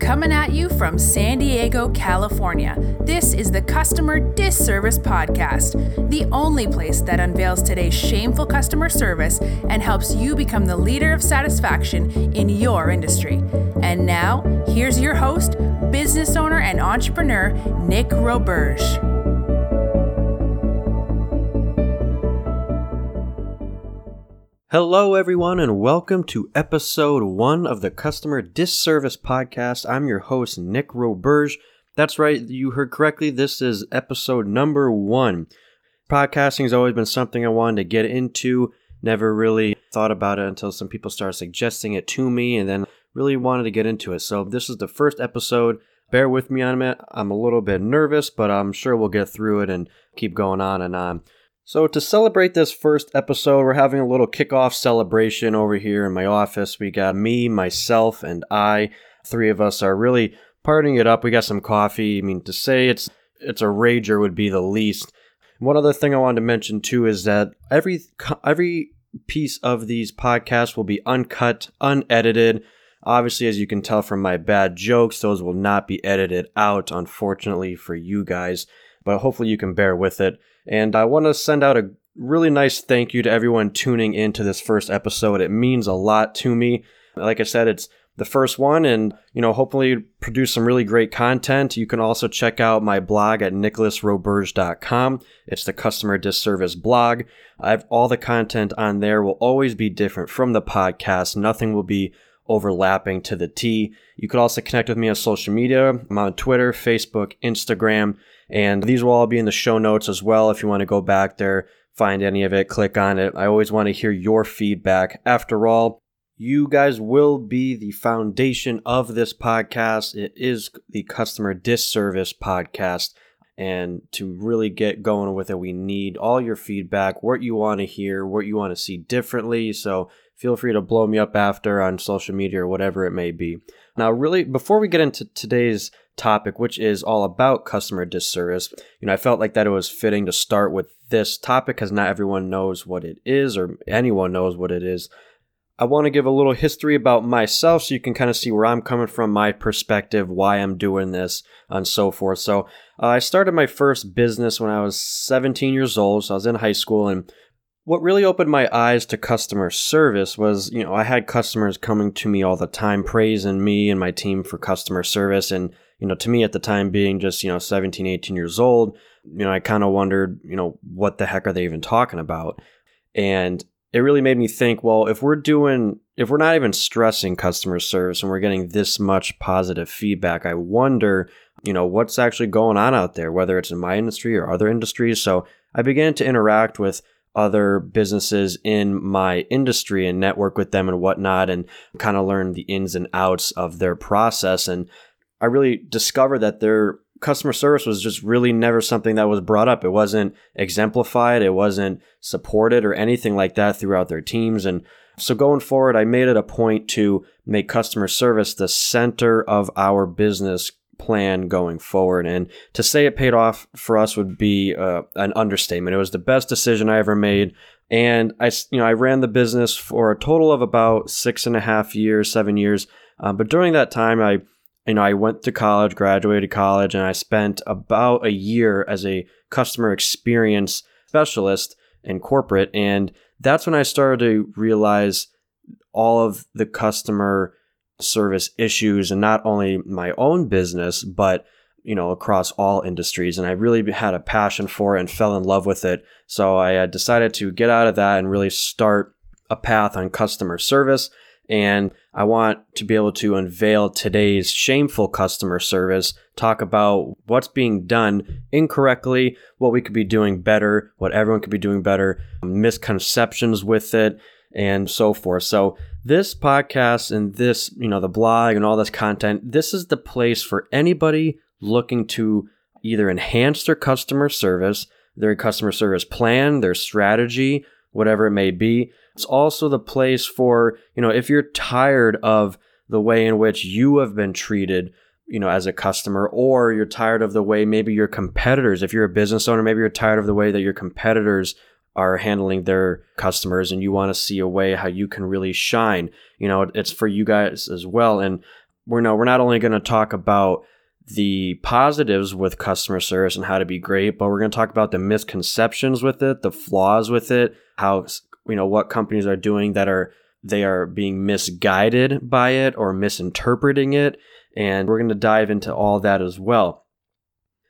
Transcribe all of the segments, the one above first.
Coming at you from San Diego, California, this is the Customer Disservice Podcast, the only place that unveils today's shameful customer service and helps you become the leader of satisfaction in your industry. And now, here's your host, business owner and entrepreneur, Nick Roberge. Hello, everyone, and welcome to episode 1 of the Customer Disservice Podcast. I'm your host, Nick Roberge. That's right, you heard correctly. This is episode number 1. Podcasting has always been something I wanted to get into. Never really thought about it until some people started suggesting it to me, and then really wanted to get into it. So this is the first episode. Bear with me on it. I'm a little bit nervous, but I'm sure we'll get through it and keep going on and on. So to celebrate this first episode, we're having a little kickoff celebration over here in my office. We got me, myself, and I. 3 of us are really partying it up. We got some coffee. I mean, to say it's a rager would be the least. One other thing I wanted to mention too is that every piece of these podcasts will be uncut, unedited. Obviously, as you can tell from my bad jokes, those will not be edited out, unfortunately, for you guys. But hopefully you can bear with it. And I want to send out a really nice thank you to everyone tuning into this first episode. It means a lot to me. Like I said, it's the first one, and hopefully produce some really great content. You can also check out my blog at nicholasroberge.com. It's the Customer Disservice blog. All the content on there will always be different from the podcast. Nothing will be overlapping to the T. You could also connect with me on social media. I'm on Twitter, Facebook, Instagram, and these will all be in the show notes as well. If you want to go back there, find any of it, click on it. I always want to hear your feedback. After all, you guys will be the foundation of this podcast. It is the Customer Disservice Podcast. And to really get going with it, we need all your feedback, what you want to hear, what you want to see differently. So feel free to blow me up after on social media or whatever it may be. Now, really, before we get into today's topic, which is all about customer disservice, I felt like that it was fitting to start with this topic because not everyone knows what it is or anyone knows what it is. I want to give a little history about myself so you can kind of see where I'm coming from, my perspective, why I'm doing this, and so forth. So I started my first business when I was 17 years old, so I was in high school, and what really opened my eyes to customer service was, I had customers coming to me all the time, praising me and my team for customer service, and, to me at the time being just, 17, 18 years old, I kind of wondered, what the heck are they even talking about? And it really made me think, well, if we're not even stressing customer service and we're getting this much positive feedback, I wonder, what's actually going on out there, whether it's in my industry or other industries. So I began to interact with other businesses in my industry and network with them and whatnot, and kind of learn the ins and outs of their process. And I really discovered that their customer service was just really never something that was brought up. It wasn't exemplified. It wasn't supported or anything like that throughout their teams. And so going forward, I made it a point to make customer service the center of our business plan going forward. And to say it paid off for us would be an understatement. It was the best decision I ever made. And I ran the business for a total of about 7 years. But during that time, I went to college, graduated college, and I spent about a year as a customer experience specialist in corporate. And that's when I started to realize all of the customer service issues, and not only my own business, but, across all industries. And I really had a passion for it and fell in love with it. So I decided to get out of that and really start a path on customer service. And I want to be able to unveil today's shameful customer service, talk about what's being done incorrectly, what we could be doing better, what everyone could be doing better, misconceptions with it, and so forth. So this podcast and this, the blog and all this content, this is the place for anybody looking to either enhance their customer service, their customer service plan, their strategy, whatever it may be. It's also the place for, if you're tired of the way in which you have been treated, as a customer, or you're tired of the way maybe your competitors, if you're a business owner, maybe you're tired of the way that your competitors are handling their customers and you want to see a way how you can really shine. It's for you guys as well. And we're not only going to talk about the positives with customer service and how to be great, but we're going to talk about the misconceptions with it, the flaws with it, how, you know, what companies are doing that are, they are being misguided by it or misinterpreting it. And we're going to dive into all that as well.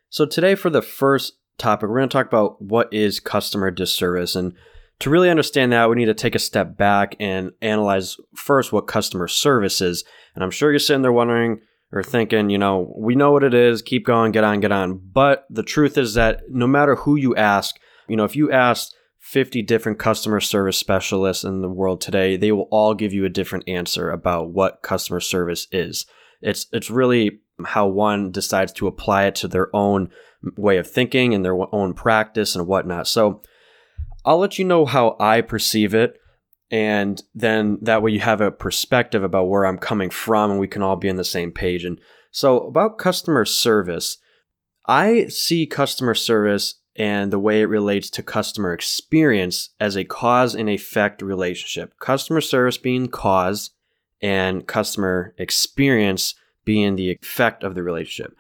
So today for the first topic, we're going to talk about what is customer disservice. And to really understand that, we need to take a step back and analyze first what customer service is. And I'm sure you're sitting there wondering or thinking, you know, we know what it is, keep going, get on. But the truth is that no matter who you ask, you know, if you ask 50 different customer service specialists in the world today, they will all give you a different answer about what customer service is. It's really how one decides to apply it to their own way of thinking and their own practice and whatnot. So I'll let you know how I perceive it, and then that way you have a perspective about where I'm coming from and we can all be on the same page. And so about customer service, I see customer service and the way it relates to customer experience as a cause and effect relationship. Customer service being cause and customer experience being the effect of the relationship.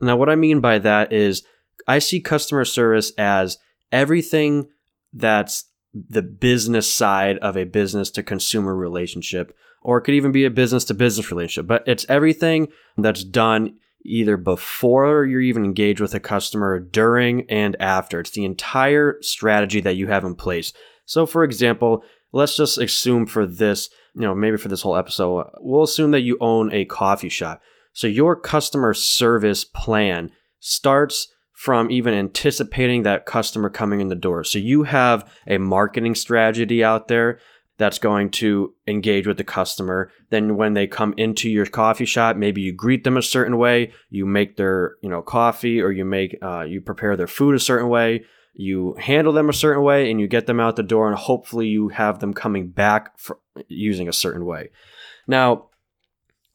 Now, what I mean by that is I see customer service as everything that's the business side of a business to consumer relationship, or it could even be a business to business relationship, but it's everything that's done either before you're even engaged with a customer, during, and after. It's the entire strategy that you have in place. So for example, let's just assume for this, you know, maybe for this whole episode, we'll assume that you own a coffee shop. So your customer service plan starts from even anticipating that customer coming in the door. So you have a marketing strategy out there that's going to engage with the customer. Then when they come into your coffee shop, maybe you greet them a certain way, you make their, you know, coffee, or you make you prepare their food a certain way, you handle them a certain way, and you get them out the door, and hopefully you have them coming back for using a certain way. Now,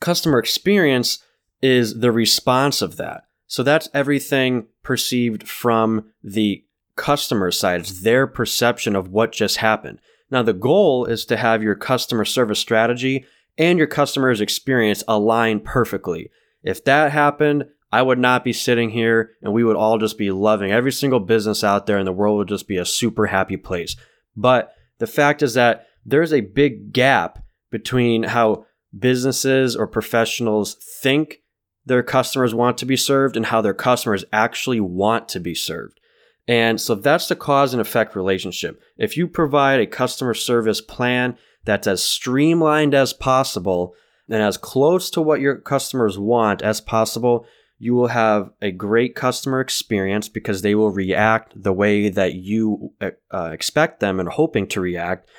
customer experience is the response of that. So that's everything perceived from the customer side. It's their perception of what just happened. Now, the goal is to have your customer service strategy and your customer's experience align perfectly. If that happened, I would not be sitting here, and we would all just be loving every single business out there, and the world would just be a super happy place. But the fact is that there's a big gap between how businesses or professionals think their customers want to be served and how their customers actually want to be served. And so that's the cause and effect relationship. If you provide a customer service plan that's as streamlined as possible and as close to what your customers want as possible, you will have a great customer experience because they will react the way that you expect them and hoping to react.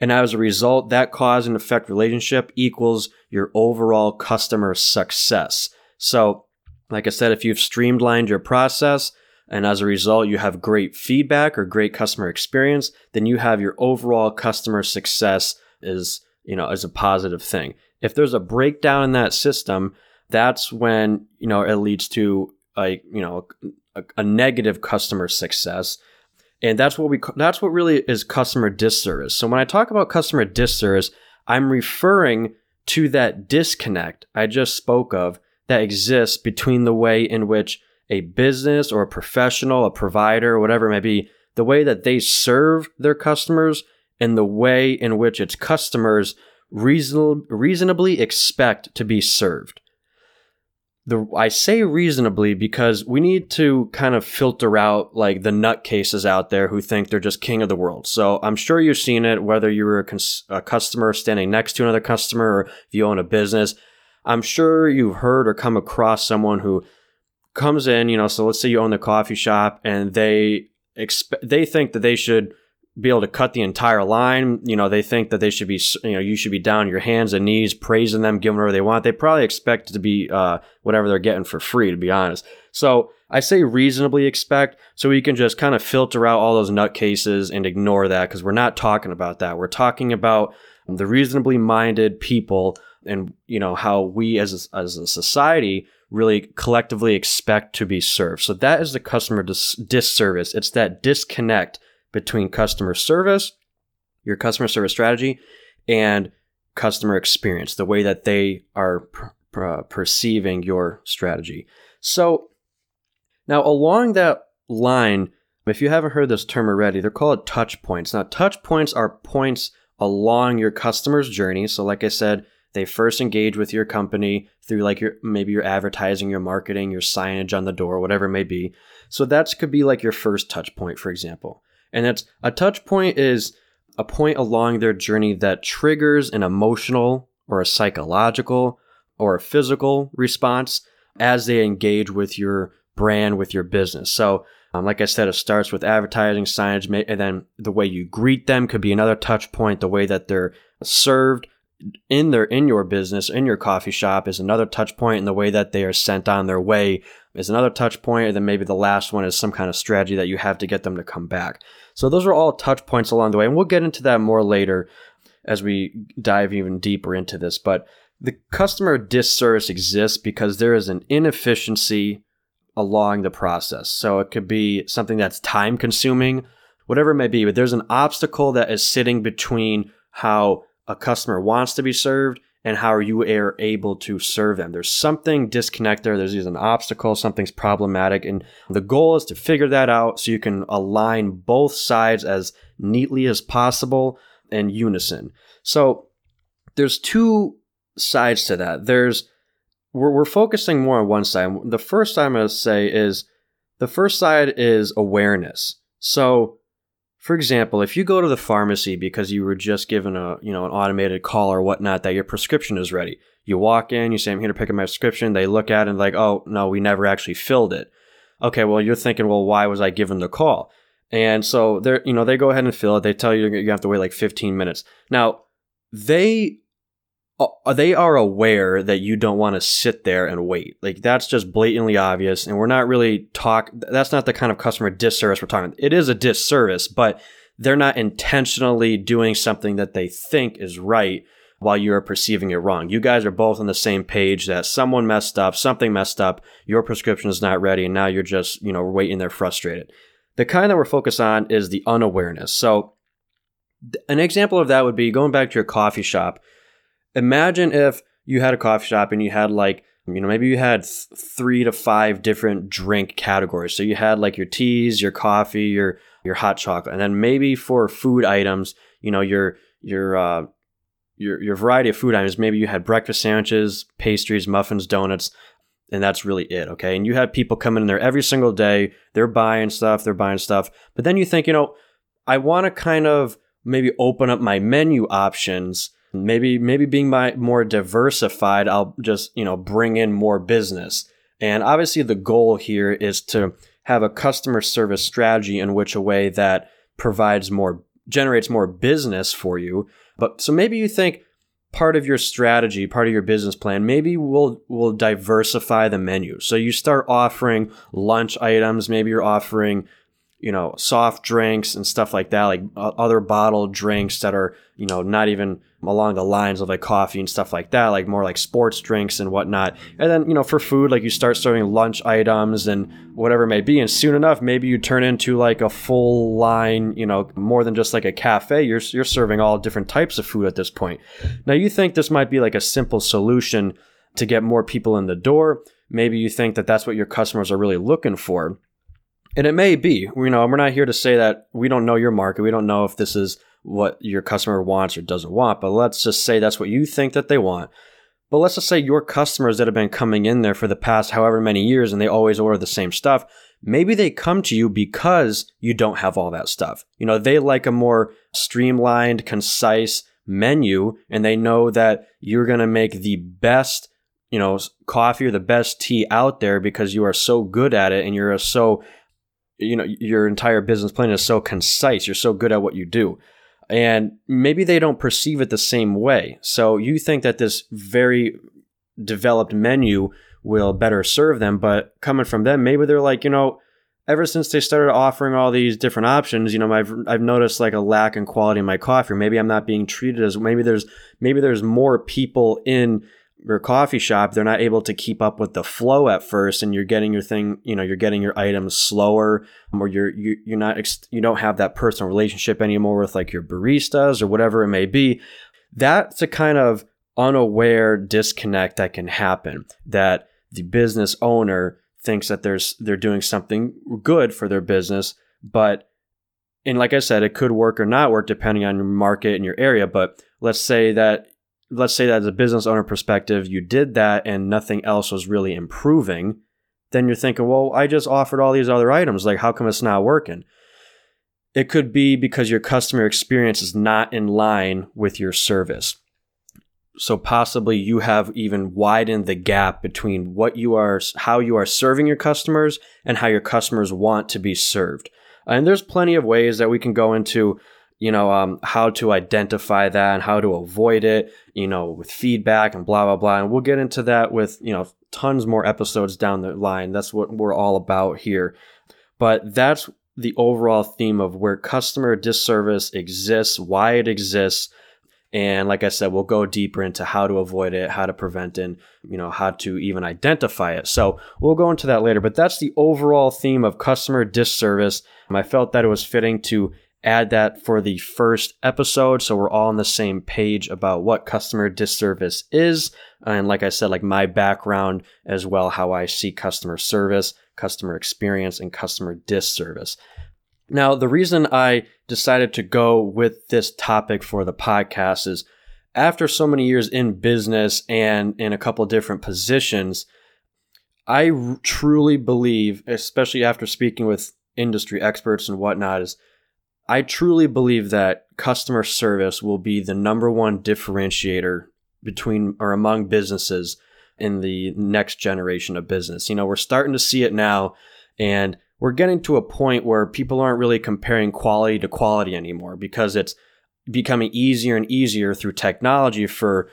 And as a result, that cause and effect relationship equals your overall customer success. So, like I said, if you've streamlined your process and as a result you have great feedback or great customer experience, then you have your overall customer success is a positive thing. If there's a breakdown in that system, that's when, you know, it leads to a negative customer success. And that's what really is customer disservice. So when I talk about customer disservice, I'm referring to that disconnect I just spoke of that exists between the way in which a business or a professional, a provider, whatever it may be, the way that they serve their customers and the way in which its customers reasonably expect to be served. I say reasonably because we need to kind of filter out like the nutcases out there who think they're just king of the world. So I'm sure you've seen it, whether you were a customer standing next to another customer or if you own a business. I'm sure you've heard or come across someone who comes in, you know, so let's say you own the coffee shop and they think that they should be able to cut the entire line. You know, they think that they should be, you know, you should be down on your hands and knees, praising them, giving whatever they want. They probably expect it to be whatever they're getting for free, to be honest. So I say reasonably expect, so we can just kind of filter out all those nutcases and ignore that because we're not talking about that. We're talking about the reasonably minded people and, you know, how we as a society really collectively expect to be served. So that is the customer disservice. It's that disconnect between customer service, your customer service strategy, and customer experience, the way that they are perceiving your strategy. So now along that line, if you haven't heard this term already, they're called touch points. Now, touch points are points along your customer's journey. So like I said, they first engage with your company through like your advertising, your marketing, your signage on the door, whatever it may be. So that could be like your first touch point, for example. And that's a touch point is a point along their journey that triggers an emotional or a psychological or a physical response as they engage with your brand, with your business. So like I said, it starts with advertising, signage, and then the way you greet them could be another touch point. The way that they're served in your business, in your coffee shop is another touch point, and the way that they are sent on their way is another touch point. And then maybe the last one is some kind of strategy that you have to get them to come back. So those are all touch points along the way. And we'll get into that more later as we dive even deeper into this. But the customer disservice exists because there is an inefficiency along the process. So it could be something that's time consuming, whatever it may be, but there's an obstacle that is sitting between how a customer wants to be served and how you are able to serve them. There's something disconnect there. There's an obstacle, something's problematic. And the goal is to figure that out so you can align both sides as neatly as possible in unison. So there's two sides to that. We're focusing more on one side. The first side I'm going to say is the first side is awareness. So, for example, if you go to the pharmacy because you were just given an automated call or whatnot that your prescription is ready, you walk in, you say, I'm here to pick up my prescription. They look at it and like, oh, no, we never actually filled it. Okay, well, you're thinking, well, why was I given the call? And so they go ahead and fill it. They tell you you have to wait like 15 minutes. Now, they are aware that you don't want to sit there and wait. Like, that's just blatantly obvious. And we're not really that's not the kind of customer disservice we're talking about. It is a disservice, but they're not intentionally doing something that they think is right while you're perceiving it wrong. You guys are both on the same page that someone messed up, something messed up, your prescription is not ready. And now you're just, waiting there frustrated. The kind that we're focused on is the unawareness. So an example of that would be going back to your coffee shop. Imagine if you had a coffee shop and you had maybe you had 3 to 5 different drink categories. So you had like your teas, your coffee, your hot chocolate, and then maybe for food items, your variety of food items. Maybe you had breakfast sandwiches, pastries, muffins, donuts, and that's really it. Okay, and you had people coming in there every single day. They're buying stuff. But then you think, I want to kind of maybe open up my menu options. Maybe being more diversified, I'll just, bring in more business. And obviously the goal here is to have a customer service strategy in which a way that generates more business for you. But so maybe you think part of your strategy, part of your business plan, maybe we'll diversify the menu. So you start offering lunch items, maybe you're offering soft drinks and stuff like that, like other bottled drinks that are, not even along the lines of like coffee and stuff like that, like more like sports drinks and whatnot. And then, for food, like you start serving lunch items and whatever it may be. And soon enough, maybe you turn into like a full line, more than just like a cafe. You're serving all different types of food at this point. Now you think this might be like a simple solution to get more people in the door. Maybe you think that that's what your customers are really looking for. And it may be, we're not here to say that we don't know your market. We don't know if this is what your customer wants or doesn't want, but let's just say that's what you think that they want. But let's just say your customers that have been coming in there for the past however many years and they always order the same stuff, maybe they come to you because you don't have all that stuff. They like a more streamlined, concise menu, and they know that you're going to make the best coffee or the best tea out there because you are so good at it and you're so... your entire business plan is so concise. You're so good at what you do. And maybe they don't perceive it the same way. So you think that this very developed menu will better serve them. But coming from them, maybe they're like, ever since they started offering all these different options, I've noticed like a lack in quality in my coffee. Maybe I'm not being treated as, maybe there's more people in your coffee shop, they're not able to keep up with the flow at first, and you're getting your thing, you're getting your items slower, or you don't have that personal relationship anymore with like your baristas or whatever it may be. That's a kind of unaware disconnect that can happen, that the business owner thinks that they're doing something good for their business, but, and like I said, it could work or not work depending on your market and your area. But let's say that as a business owner perspective, you did that and nothing else was really improving. Then you're thinking, well, I just offered all these other items. Like, how come it's not working? It could be because your customer experience is not in line with your service. So possibly you have even widened the gap between what you are, how you are serving your customers and how your customers want to be served. And there's plenty of ways that we can go into, how to identify that and how to avoid it, with feedback and blah, blah, blah. And we'll get into that with, tons more episodes down the line. That's what we're all about here. But that's the overall theme of where customer disservice exists, why it exists. And like I said, we'll go deeper into how to avoid it, how to prevent it, how to even identify it. So we'll go into that later, but that's the overall theme of customer disservice. I felt that it was fitting to add that for the first episode, so we're all on the same page about what customer disservice is. And like I said, like my background as well, how I see customer service, customer experience, and customer disservice. Now, the reason I decided to go with this topic for the podcast is after so many years in business and in a couple of different positions, I truly believe, especially after speaking with industry experts and whatnot, is I truly believe that customer service will be the number one differentiator between or among businesses in the next generation of business. We're starting to see it now, and we're getting to a point where people aren't really comparing quality to quality anymore because it's becoming easier and easier through technology for,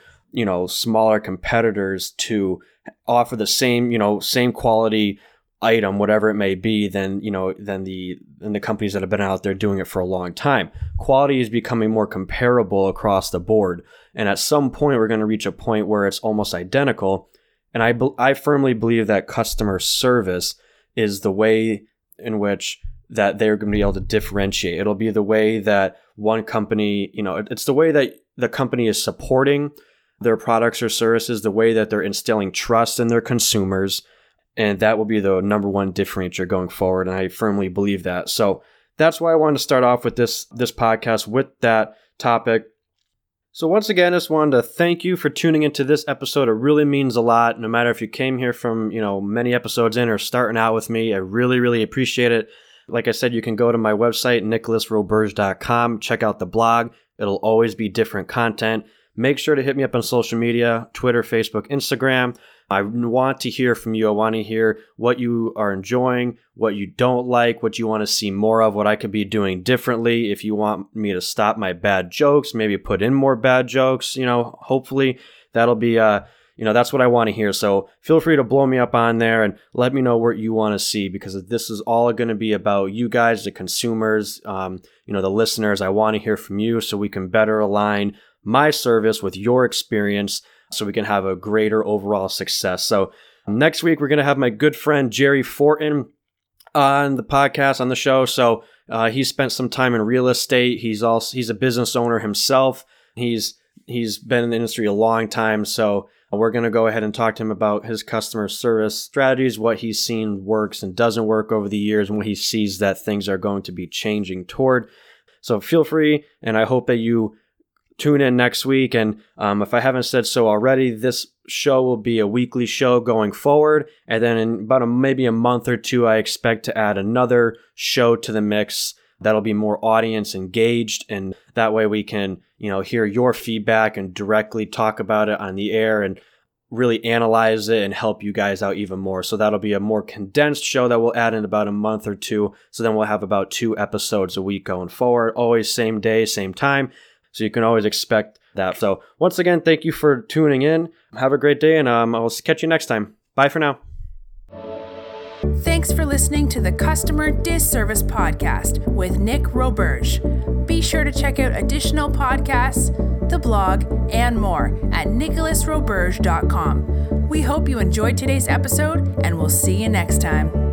smaller competitors to offer the same, same quality item, whatever it may be, than the companies that have been out there doing it for a long time. Quality is becoming more comparable across the board. And at some point, we're going to reach a point where it's almost identical. And I firmly believe that customer service is the way in which that they're going to be able to differentiate. It'll be the way that one company, it's the way that the company is supporting their products or services, the way that they're instilling trust in their consumers. And that will be the number one differentiator going forward. And I firmly believe that. So that's why I wanted to start off with this podcast with that topic. So once again, I just wanted to thank you for tuning into this episode. It really means a lot. No matter if you came here from, many episodes in or starting out with me, I really, really appreciate it. Like I said, you can go to my website, nicholasroberge.com, check out the blog. It'll always be different content. Make sure to hit me up on social media, Twitter, Facebook, Instagram. I want to hear from you. I want to hear what you are enjoying, what you don't like, what you want to see more of, what I could be doing differently. If you want me to stop my bad jokes, maybe put in more bad jokes, hopefully that'll be, that's what I want to hear. So feel free to blow me up on there and let me know what you want to see, because this is all going to be about you guys, the consumers, the listeners. I want to hear from you so we can better align my service with your experience, so we can have a greater overall success. So next week, we're going to have my good friend, Jerry Fortin, on the podcast, on the show. So he spent some time in real estate. He's a business owner himself. He's been in the industry a long time. So we're going to go ahead and talk to him about his customer service strategies, what he's seen works and doesn't work over the years, and what he sees that things are going to be changing toward. So feel free, and I hope that you tune in next week. And if I haven't said so already, this show will be a weekly show going forward. And then in about maybe a month or two, I expect to add another show to the mix that'll be more audience engaged. And that way we can, hear your feedback and directly talk about it on the air and really analyze it and help you guys out even more. So that'll be a more condensed show that we'll add in about a month or two. So then we'll have about 2 episodes a week going forward, always same day, same time. So you can always expect that. So once again, thank you for tuning in. Have a great day, and I'll catch you next time. Bye for now. Thanks for listening to the Customer Disservice Podcast with Nick Roberge. Be sure to check out additional podcasts, the blog, and more at nicholasroberge.com. We hope you enjoyed today's episode, and we'll see you next time.